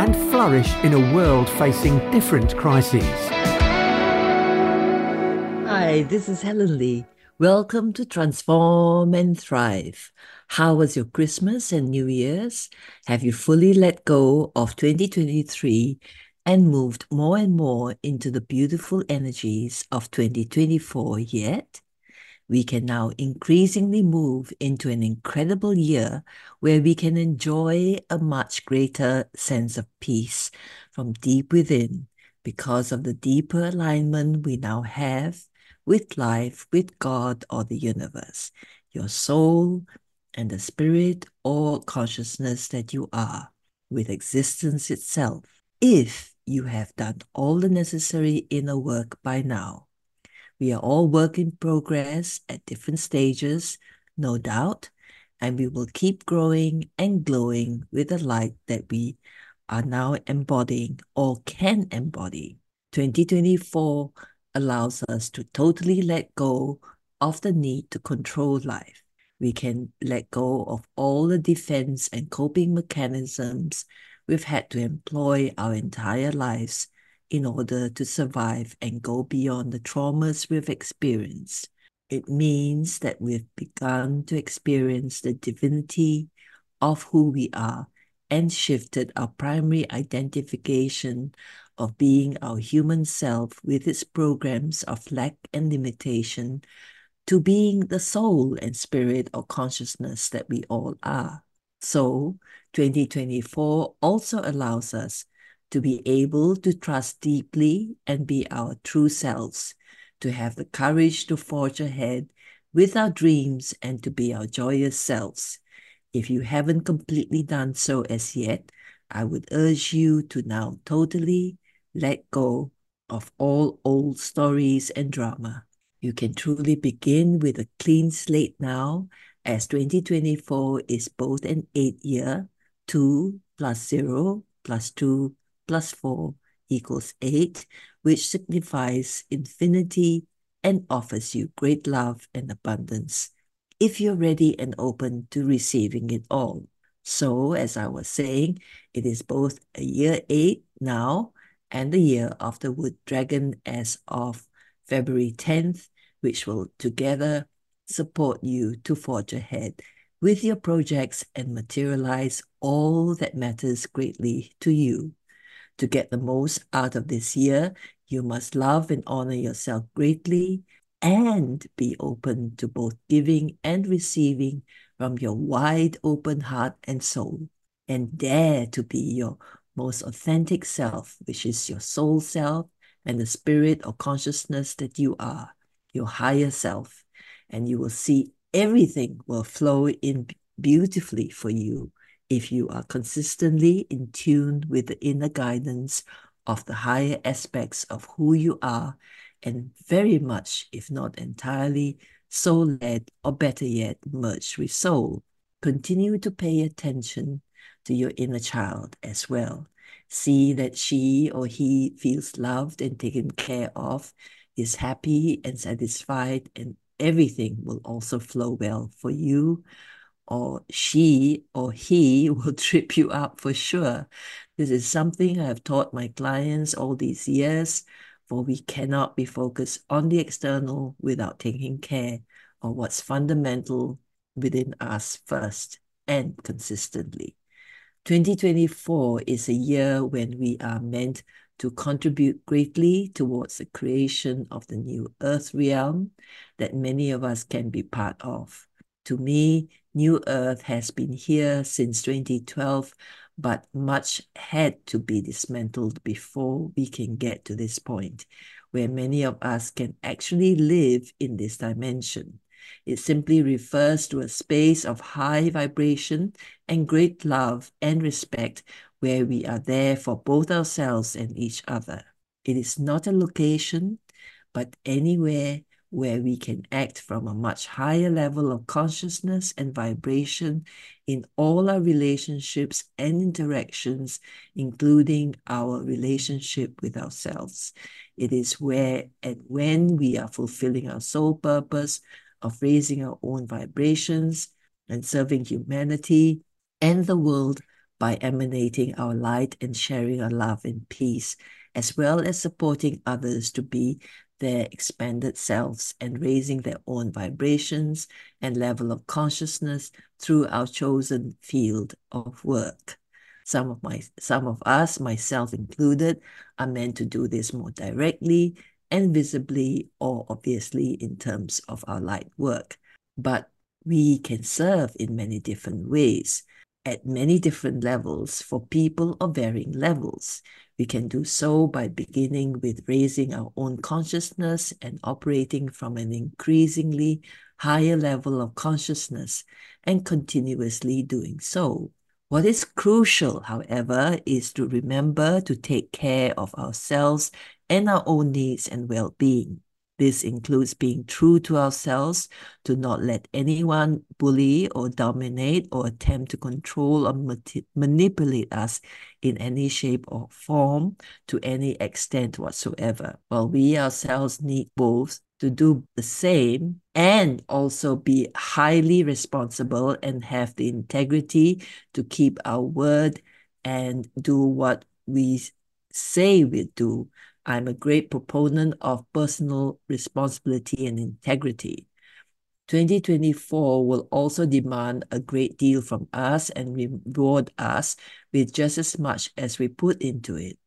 and flourish in a world facing different crises. Hi, this is Helen Lee. Welcome to Transform and Thrive. How was your Christmas and New Year's? Have you fully let go of 2023 and moved more and more into the beautiful energies of 2024 yet? We can now increasingly move into an incredible year where we can enjoy a much greater sense of peace from deep within because of the deeper alignment we now have with life, with God or the universe, your soul and the spirit or consciousness that you are, with existence itself, if you have done all the necessary inner work by now. We are all work in progress at different stages, no doubt, and we will keep growing and glowing with the light that we are now embodying or can embody. 2024 allows us to totally let go of the need to control life. We can let go of all the defense and coping mechanisms we've had to employ our entire lives in order to survive and go beyond the traumas we've experienced. It means that we've begun to experience the divinity of who we are and shifted our primary identification of being our human self with its programs of lack and limitation to being the soul and spirit or consciousness that we all are. So, 2024 also allows us to be able to trust deeply and be our true selves, to have the courage to forge ahead with our dreams and to be our joyous selves. If you haven't completely done so as yet, I would urge you to now totally let go of all old stories and drama. You can truly begin with a clean slate now, as 2024 is both an 8 year, 2 + 0 + 2 + 4 = 8, which signifies infinity and offers you great love and abundance, if you're ready and open to receiving it all. So, as I was saying, it is both a year 8 now, and the year of the Wood Dragon as of February 10th, which will together support you to forge ahead with your projects and materialize all that matters greatly to you. To get the most out of this year, you must love and honor yourself greatly and be open to both giving and receiving from your wide open heart and soul, and dare to be your most authentic self, which is your soul self and the spirit or consciousness that you are, your higher self, and you will see everything will flow in beautifully for you if you are consistently in tune with the inner guidance of the higher aspects of who you are, and very much, if not entirely, soul-led, or better yet, merged with soul. Continue to pay attention to your inner child as well. See that she or he feels loved and taken care of, is happy and satisfied, and everything will also flow well for you, or she or he will trip you up for sure. This is something I have taught my clients all these years, for we cannot be focused on the external without taking care of what's fundamental within us first and consistently. 2024 is a year when we are meant to contribute greatly towards the creation of the New Earth realm that many of us can be part of. To me, New Earth has been here since 2012, but much had to be dismantled before we can get to this point, where many of us can actually live in this dimension. It simply refers to a space of high vibration and great love and respect, where we are there for both ourselves and each other. It is not a location, but anywhere where we can act from a much higher level of consciousness and vibration in all our relationships and interactions, including our relationship with ourselves. It is where and when we are fulfilling our soul purpose of raising our own vibrations and serving humanity and the world by emanating our light and sharing our love and peace, as well as supporting others to be their expanded selves and raising their own vibrations and level of consciousness through our chosen field of work. Some of us, myself included, are meant to do this more directly and visibly, or obviously in terms of our light work. But we can serve in many different ways, at many different levels, for people of varying levels. We can do so by beginning with raising our own consciousness and operating from an increasingly higher level of consciousness and continuously doing so. What is crucial, however, is to remember to take care of ourselves and our own needs and well-being. This includes being true to ourselves, to not let anyone bully or dominate or attempt to control or manipulate us in any shape or form to any extent whatsoever. While we ourselves need both to do the same and also be highly responsible and have the integrity to keep our word and do what we say we do. I'm a great proponent of personal responsibility and integrity. 2024 will also demand a great deal from us and reward us with just as much as we put into it.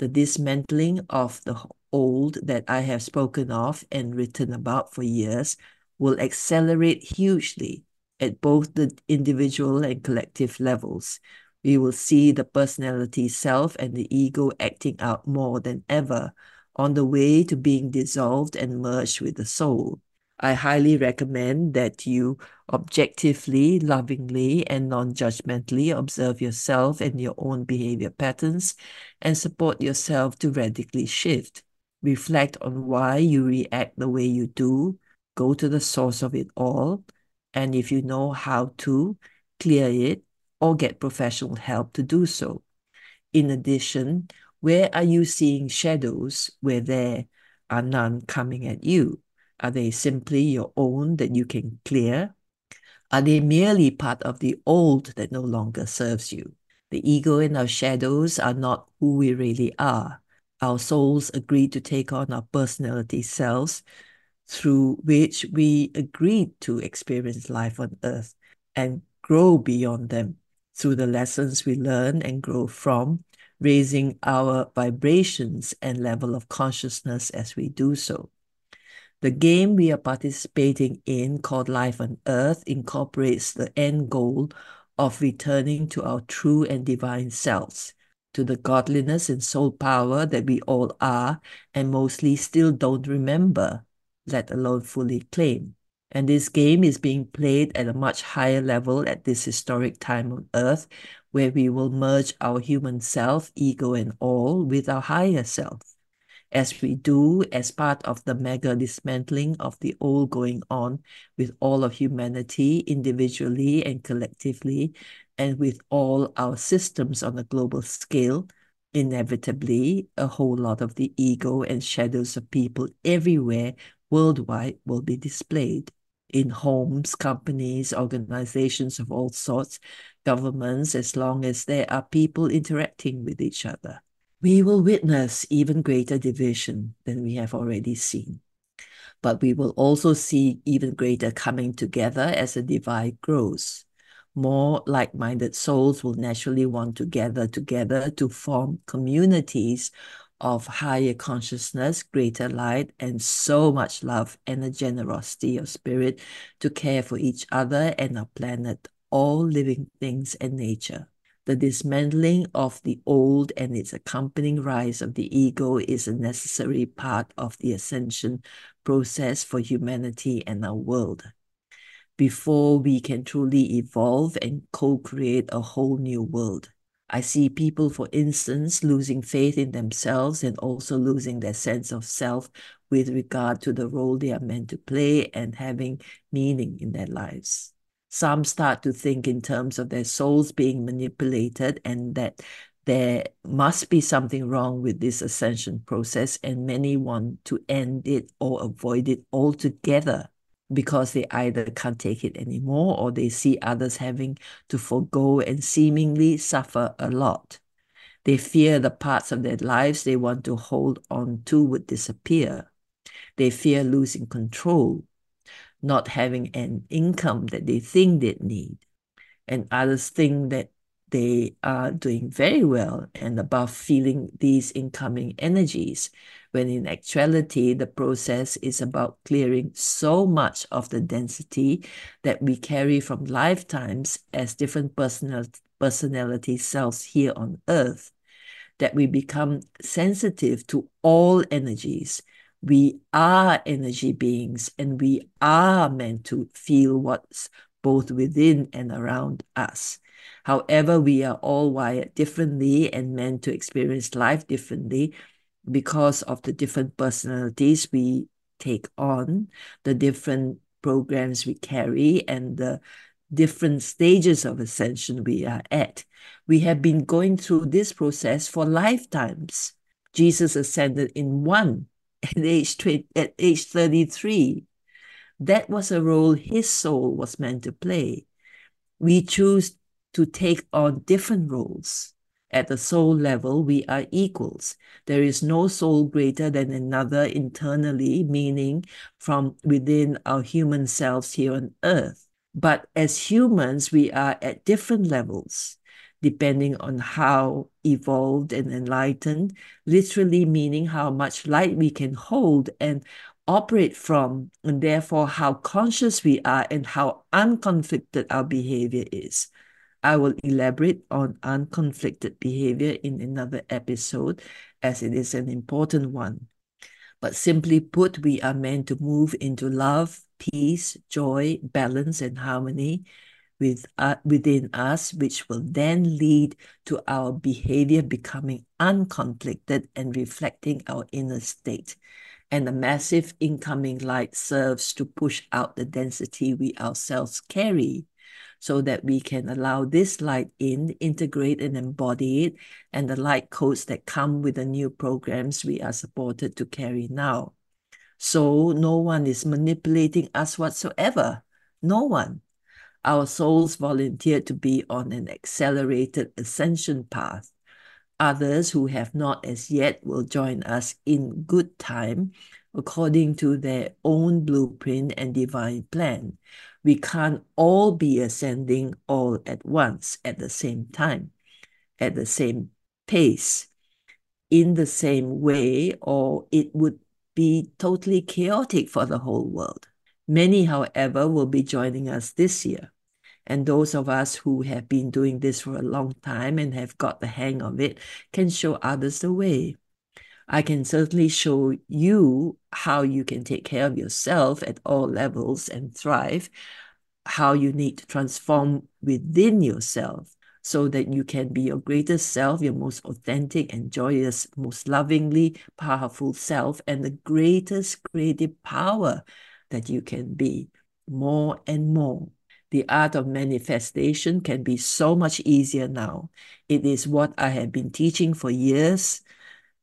The dismantling of the old that I have spoken of and written about for years will accelerate hugely at both the individual and collective levels. We will see the personality self and the ego acting out more than ever on the way to being dissolved and merged with the soul. I highly recommend that you objectively, lovingly, and non-judgmentally observe yourself and your own behavior patterns and support yourself to radically shift. Reflect on why you react the way you do, go to the source of it all, and if you know how to, clear it, or get professional help to do so. In addition, where are you seeing shadows where there are none coming at you? Are they simply your own that you can clear? Are they merely part of the old that no longer serves you? The ego and our shadows are not who we really are. Our souls agreed to take on our personality selves through which we agreed to experience life on earth and grow beyond them. Through the lessons we learn and grow from, raising our vibrations and level of consciousness as we do so. The game we are participating in, called Life on Earth, incorporates the end goal of returning to our true and divine selves, to the godliness and soul power that we all are and mostly still don't remember, let alone fully claim. And this game is being played at a much higher level at this historic time on Earth, where we will merge our human self, ego and all, with our higher self. As we do, as part of the mega dismantling of the old going on with all of humanity, individually and collectively, and with all our systems on a global scale, inevitably, a whole lot of the ego and shadows of people everywhere worldwide will be displayed. In homes, companies, organizations of all sorts, governments, as long as there are people interacting with each other. We will witness even greater division than we have already seen. But we will also see even greater coming together as the divide grows. More like-minded souls will naturally want to gather together to form communities of higher consciousness, greater light, and so much love and a generosity of spirit to care for each other and our planet, all living things and nature. The dismantling of the old and its accompanying rise of the ego is a necessary part of the ascension process for humanity and our world. Before we can truly evolve and co-create a whole new world, I see people, for instance, losing faith in themselves and also losing their sense of self with regard to the role they are meant to play and having meaning in their lives. Some start to think in terms of their souls being manipulated and that there must be something wrong with this ascension process, and many want to end it or avoid it altogether because they either can't take it anymore or they see others having to forego and seemingly suffer a lot. They fear the parts of their lives they want to hold on to would disappear. They fear losing control, not having an income that they think they need, and others think that they are doing very well and above feeling these incoming energies, when in actuality, the process is about clearing so much of the density that we carry from lifetimes as different personality selves here on Earth, that we become sensitive to all energies. We are energy beings and we are meant to feel what's both within and around us. However, we are all wired differently and meant to experience life differently because of the different personalities we take on, the different programs we carry, and the different stages of ascension we are at. We have been going through this process for lifetimes. Jesus ascended in one at age 33. That was a role his soul was meant to play. We choose to take on different roles. At the soul level, we are equals. There is no soul greater than another internally, meaning from within our human selves here on Earth. But as humans, we are at different levels, depending on how evolved and enlightened, literally meaning how much light we can hold and operate from, and therefore how conscious we are and how unconflicted our behavior is. I will elaborate on unconflicted behavior in another episode, as it is an important one. But simply put, we are meant to move into love, peace, joy, balance, and harmony within us, which will then lead to our behavior becoming unconflicted and reflecting our inner state. And the massive incoming light serves to push out the density we ourselves carry, so that we can allow this light in, integrate and embody it, and the light codes that come with the new programs we are supported to carry now. So no one is manipulating us whatsoever. No one. Our souls volunteer to be on an accelerated ascension path. Others who have not as yet will join us in good time, according to their own blueprint and divine plan. We can't all be ascending all at once, at the same time, at the same pace, in the same way, or it would be totally chaotic for the whole world. Many, however, will be joining us this year. And those of us who have been doing this for a long time and have got the hang of it can show others the way. I can certainly show you how you can take care of yourself at all levels and thrive, how you need to transform within yourself so that you can be your greatest self, your most authentic and joyous, most lovingly powerful self, and the greatest creative power that you can be more and more. The art of manifestation can be so much easier now. It is what I have been teaching for years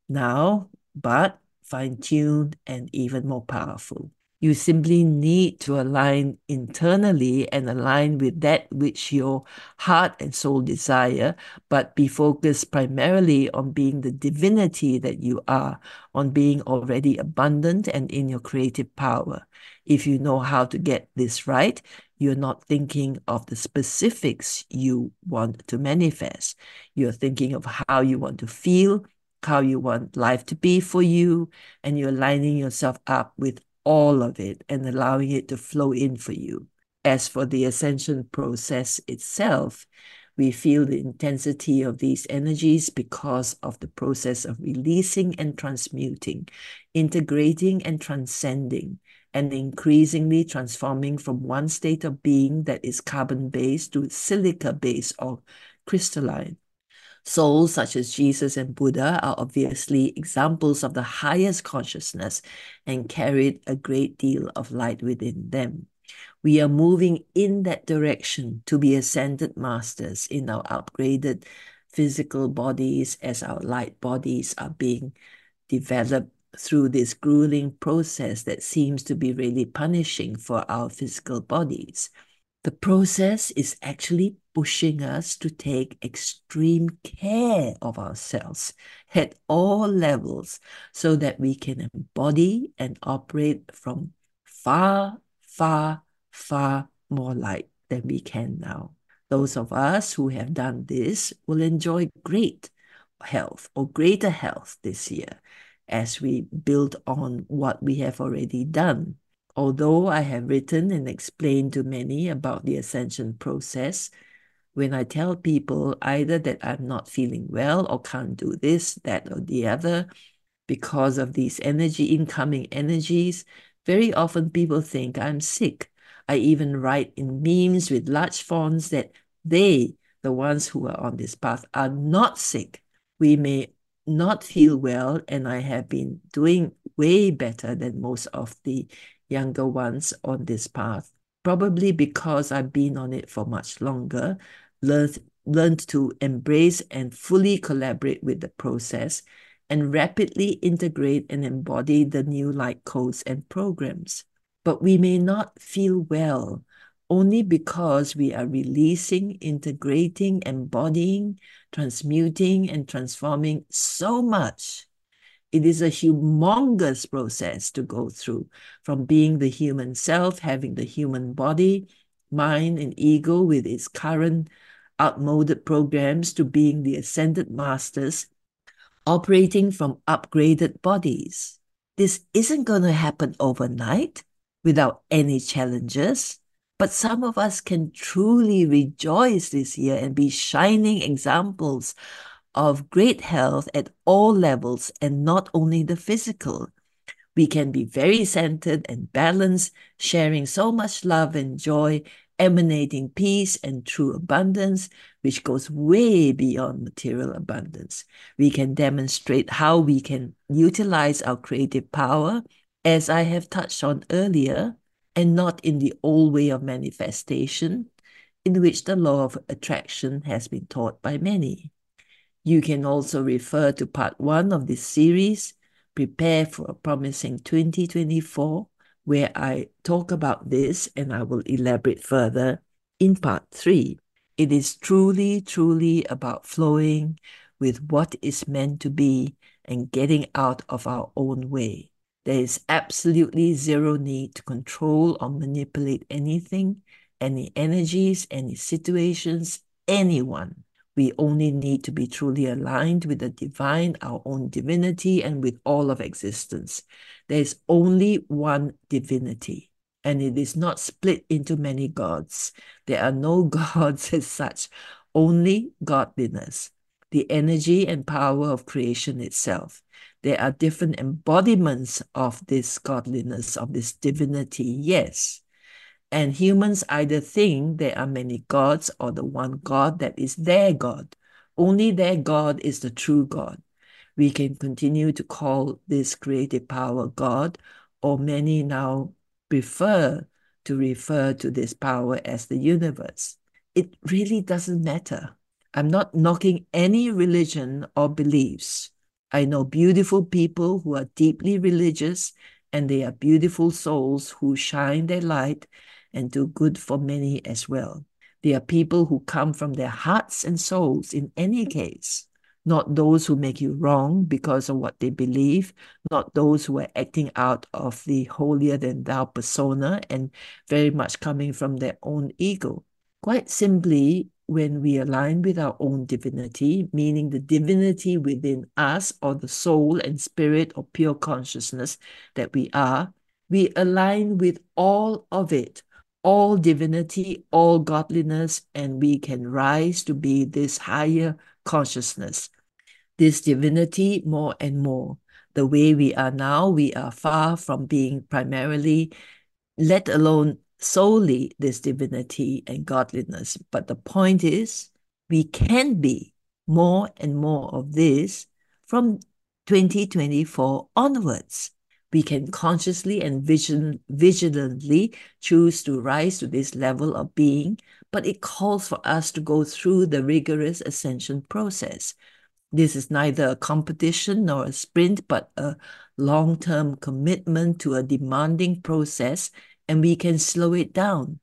now, but fine-tuned and even more powerful. You simply need to align internally and align with that which your heart and soul desire, but be focused primarily on being the divinity that you are, on being already abundant and in your creative power. If you know how to get this right, you're not thinking of the specifics you want to manifest. You're thinking of how you want to feel, how you want life to be for you, and you're lining yourself up with all of it and allowing it to flow in for you. As for the ascension process itself, we feel the intensity of these energies because of the process of releasing and transmuting, integrating and transcending, and increasingly transforming from one state of being that is carbon-based to silica-based or crystalline. Souls such as Jesus and Buddha are obviously examples of the highest consciousness and carried a great deal of light within them. We are moving in that direction to be ascended masters in our upgraded physical bodies as our light bodies are being developed through this grueling process that seems to be really punishing for our physical bodies. The process is actually pushing us to take extreme care of ourselves at all levels so that we can embody and operate from far, far, far more light than we can now. Those of us who have done this will enjoy great health or greater health this year as we build on what we have already done. Although I have written and explained to many about the ascension process, when I tell people either that I'm not feeling well or can't do this, that or the other, because of these incoming energies, very often people think I'm sick. I even write in memes with large fonts that they, the ones who are on this path, are not sick. We may not feel well, and I have been doing way better than most of the younger ones on this path, probably because I've been on it for much longer, learned to embrace and fully collaborate with the process, and rapidly integrate and embody the new light codes and programs. But we may not feel well only because we are releasing, integrating, embodying, transmuting, and transforming so much. It is a humongous process to go through, from being the human self, having the human body, mind, and ego with its current outmoded programs, to being the ascended masters, operating from upgraded bodies. This isn't going to happen overnight without any challenges, but some of us can truly rejoice this year and be shining examples of great health at all levels, and not only the physical. We can be very centered and balanced, sharing so much love and joy, emanating peace and true abundance, which goes way beyond material abundance. We can demonstrate how we can utilize our creative power, as I have touched on earlier, and not in the old way of manifestation, in which the law of attraction has been taught by many. You can also refer to part 1 of this series, Prepare for a Promising 2024, where I talk about this, and I will elaborate further in part 3. It is truly, truly about flowing with what is meant to be and getting out of our own way. There is absolutely zero need to control or manipulate anything, any energies, any situations, anyone. We only need to be truly aligned with the divine, our own divinity, and with all of existence. There is only one divinity, and it is not split into many gods. There are no gods as such, only godliness, the energy and power of creation itself. There are different embodiments of this godliness, of this divinity, yes. And humans either think there are many gods or the one God that is their God. Only their God is the true God. We can continue to call this creative power God, or many now prefer to refer to this power as the universe. It really doesn't matter. I'm not knocking any religion or beliefs. I know beautiful people who are deeply religious, and they are beautiful souls who shine their light and do good for many as well. They are people who come from their hearts and souls in any case, not those who make you wrong because of what they believe, not those who are acting out of the holier-than-thou persona and very much coming from their own ego. Quite simply, when we align with our own divinity, meaning the divinity within us or the soul and spirit or pure consciousness that we are, we align with all of it, all divinity, all godliness, and we can rise to be this higher consciousness, this divinity more and more. The way we are now, we are far from being primarily, let alone solely, this divinity and godliness. But the point is, we can be more and more of this from 2024 onwards. We can consciously and vigilantly choose to rise to this level of being, but it calls for us to go through the rigorous ascension process. This is neither a competition nor a sprint, but a long-term commitment to a demanding process, and we can slow it down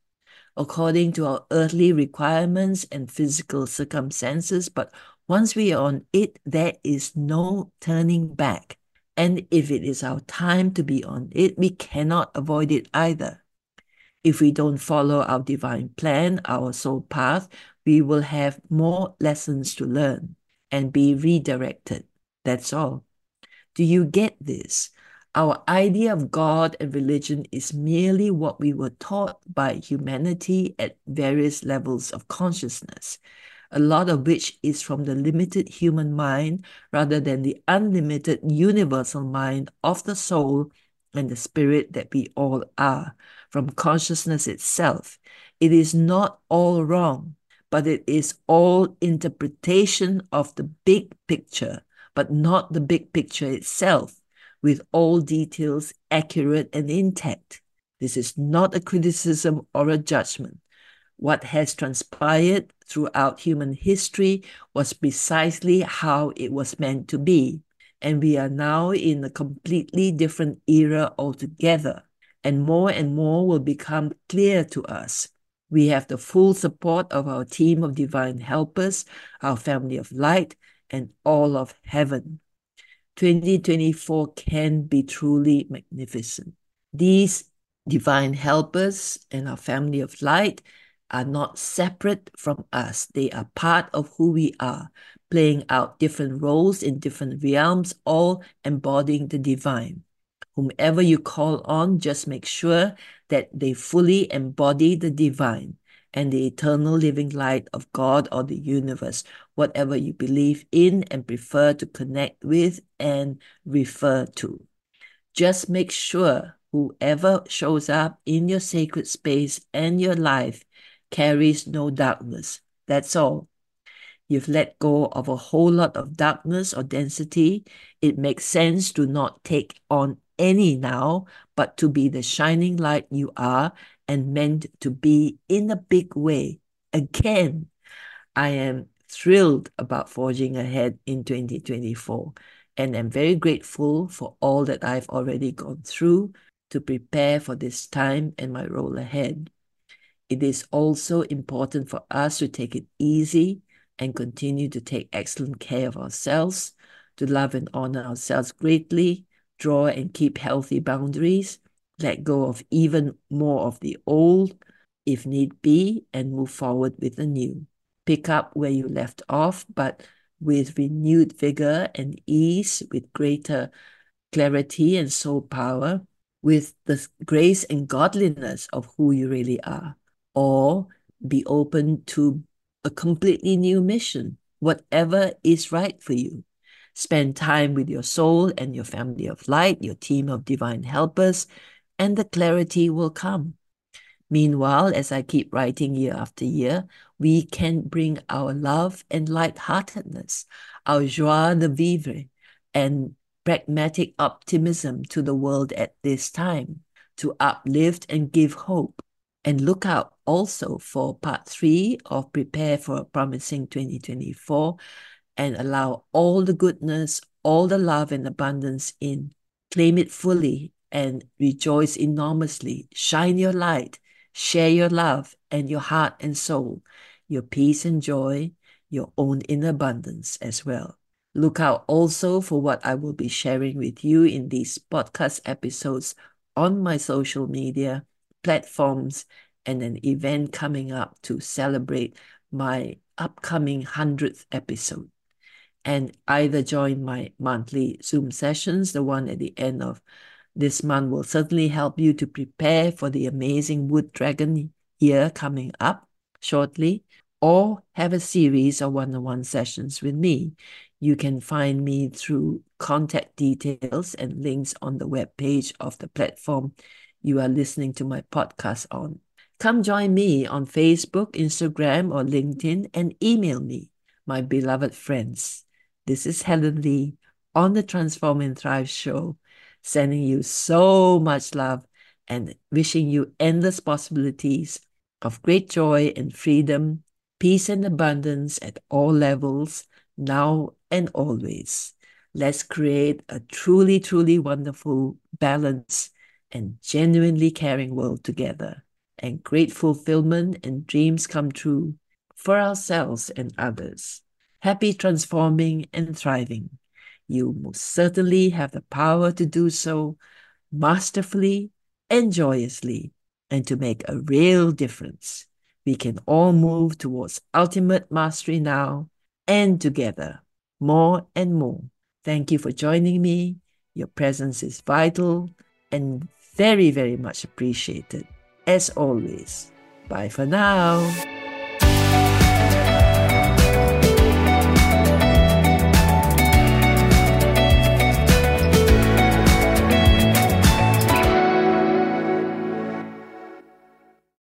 according to our earthly requirements and physical circumstances. But once we are on it, there is no turning back. And if it is our time to be on it, we cannot avoid it either. If we don't follow our divine plan, our soul path, we will have more lessons to learn and be redirected. That's all. Do you get this? Our idea of God and religion is merely what we were taught by humanity at various levels of consciousness, a lot of which is from the limited human mind rather than the unlimited universal mind of the soul and the spirit that we all are, from consciousness itself. It is not all wrong, but it is all interpretation of the big picture, but not the big picture itself, with all details accurate and intact. This is not a criticism or a judgment. What has transpired throughout human history was precisely how it was meant to be, and we are now in a completely different era altogether, and more will become clear to us. We have the full support of our team of divine helpers, our family of light, and all of heaven. 2024 can be truly magnificent. These divine helpers and our family of light are not separate from us. They are part of who we are, playing out different roles in different realms, all embodying the divine. Whomever you call on, just make sure that they fully embody the divine and the eternal living light of God or the universe, whatever you believe in and prefer to connect with and refer to. Just make sure whoever shows up in your sacred space and your life carries no darkness. That's all. You've let go of a whole lot of darkness or density. It makes sense to not take on any now, but to be the shining light you are and meant to be in a big way. Again, I am thrilled about forging ahead in 2024 and am very grateful for all that I've already gone through to prepare for this time and my role ahead. It is also important for us to take it easy and continue to take excellent care of ourselves, to love and honor ourselves greatly, draw and keep healthy boundaries, let go of even more of the old, if need be, and move forward with the new. Pick up where you left off, but with renewed vigor and ease, with greater clarity and soul power, with the grace and godliness of who you really are. Or be open to a completely new mission, whatever is right for you. Spend time with your soul and your family of light, your team of divine helpers, and the clarity will come. Meanwhile, as I keep writing year after year, we can bring our love and lightheartedness, our joie de vivre, and pragmatic optimism to the world at this time, to uplift and give hope. And look out also for part 3 of Prepare for a Promising 2024 and allow all the goodness, all the love and abundance in. Claim it fully and rejoice enormously. Shine your light, share your love and your heart and soul, your peace and joy, your own inner abundance as well. Look out also for what I will be sharing with you in these podcast episodes on my social media platforms and an event coming up to celebrate my upcoming 100th episode. And either join my monthly Zoom sessions, the one at the end of this month will certainly help you to prepare for the amazing Wood Dragon year coming up shortly, or have a series of one-on-one sessions with me. You can find me through contact details and links on the webpage of the platform you are listening to my podcast on. Come join me on Facebook, Instagram, or LinkedIn and email me. my beloved friends. This is Helen Lee on the Transform and Thrive show, sending you so much love and wishing you endless possibilities of great joy and freedom, peace and abundance at all levels, now and always. Let's create a truly, truly wonderful, balanced, and genuinely caring world together, and great fulfillment and dreams come true for ourselves and others. Happy transforming and thriving. You most certainly have the power to do so masterfully and joyously, and to make a real difference. We can all move towards ultimate mastery now and together, more and more. Thank you for joining me. Your presence is vital and very, very much appreciated. As always, bye for now.